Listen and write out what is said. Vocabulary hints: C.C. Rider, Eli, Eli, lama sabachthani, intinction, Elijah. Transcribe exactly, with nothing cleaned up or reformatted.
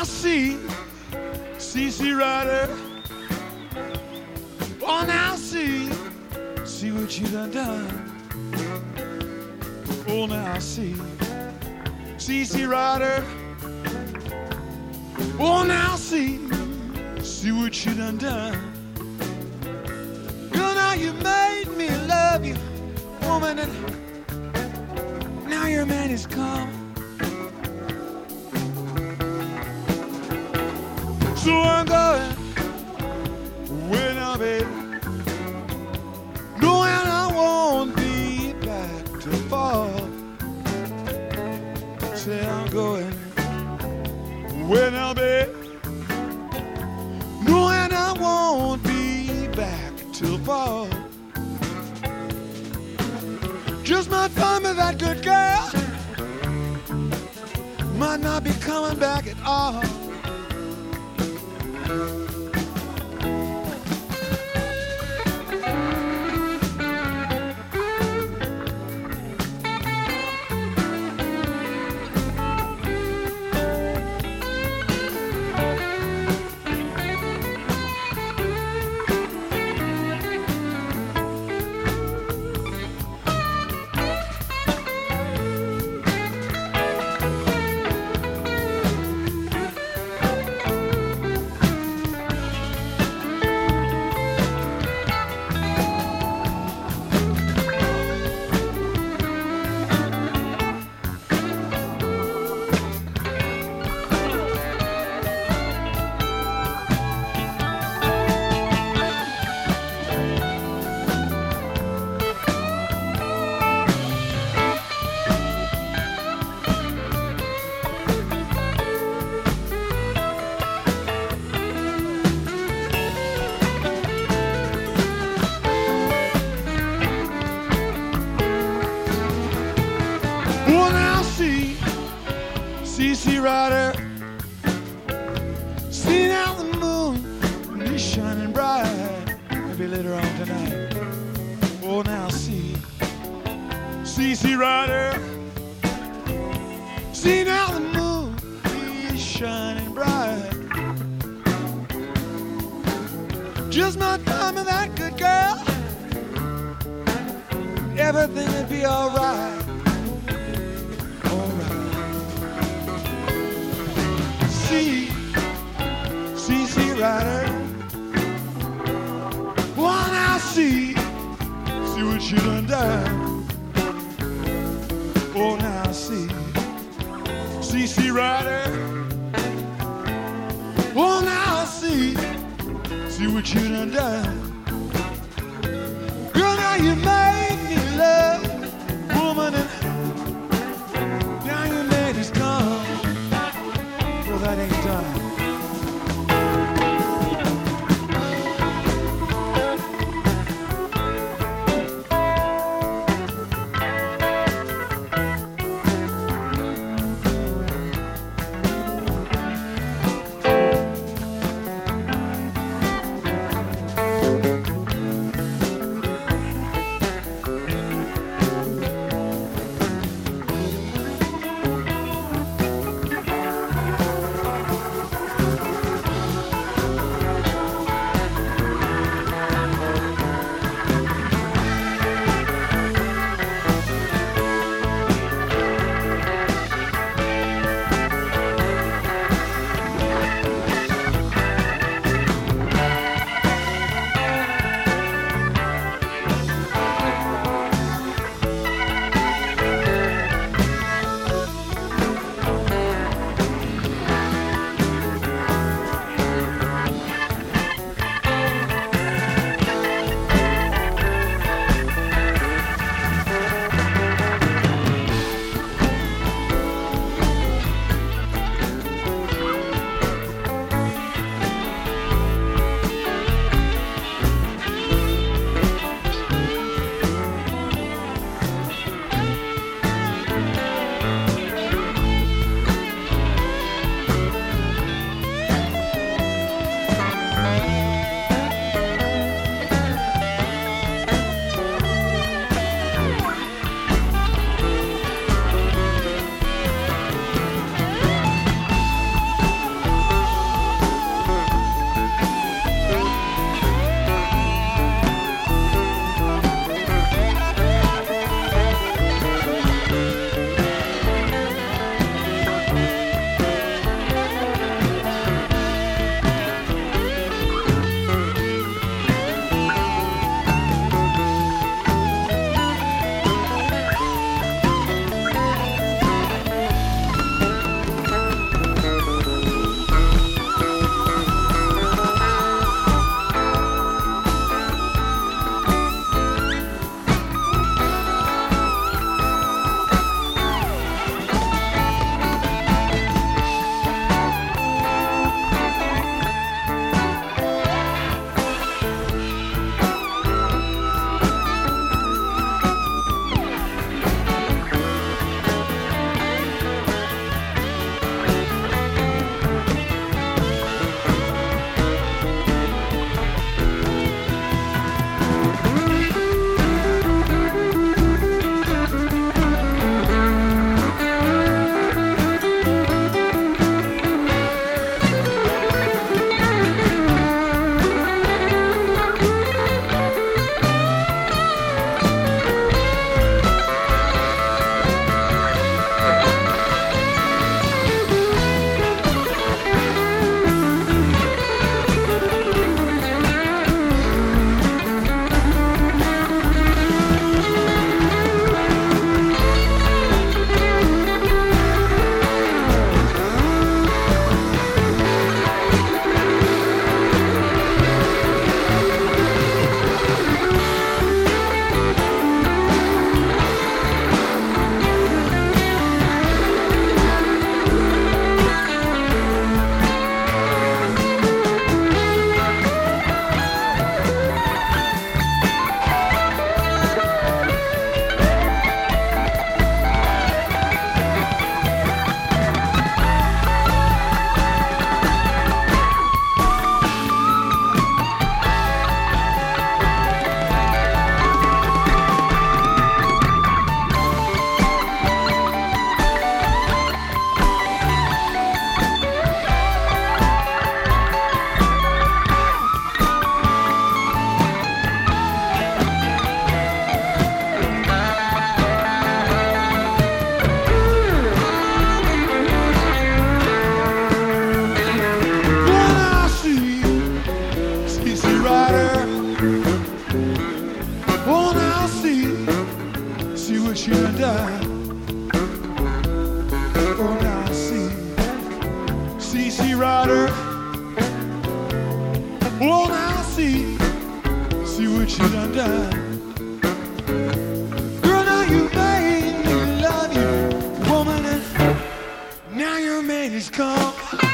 I see C C. Rider. Oh, now see, see what you done done. Oh, now see, C C. Rider. Oh, now see, see what you done done. Girl, now you made me love you, woman, and now your man is come. So I'm going where now, baby. No, and I won't be back to fall. Say I'm going where now, baby. No, and I won't be back till fall. Just might find me that good girl, might not be coming back at all. C C. Rider, see now the moon is shining bright. Maybe later on tonight. Oh, now see, C C. Rider, see now the moon is shining bright. Just my time with that good girl, everything would be alright. See, C C. Rider. One I see, see what you done done. Oh, now I see, C C. Rider. Oh, now I see, see what you done done. Girl, now you made me love, woman, and now your lady's come. Well, that ain't done. that you done done. Girl, now you made me love you, woman, and now your man is gone.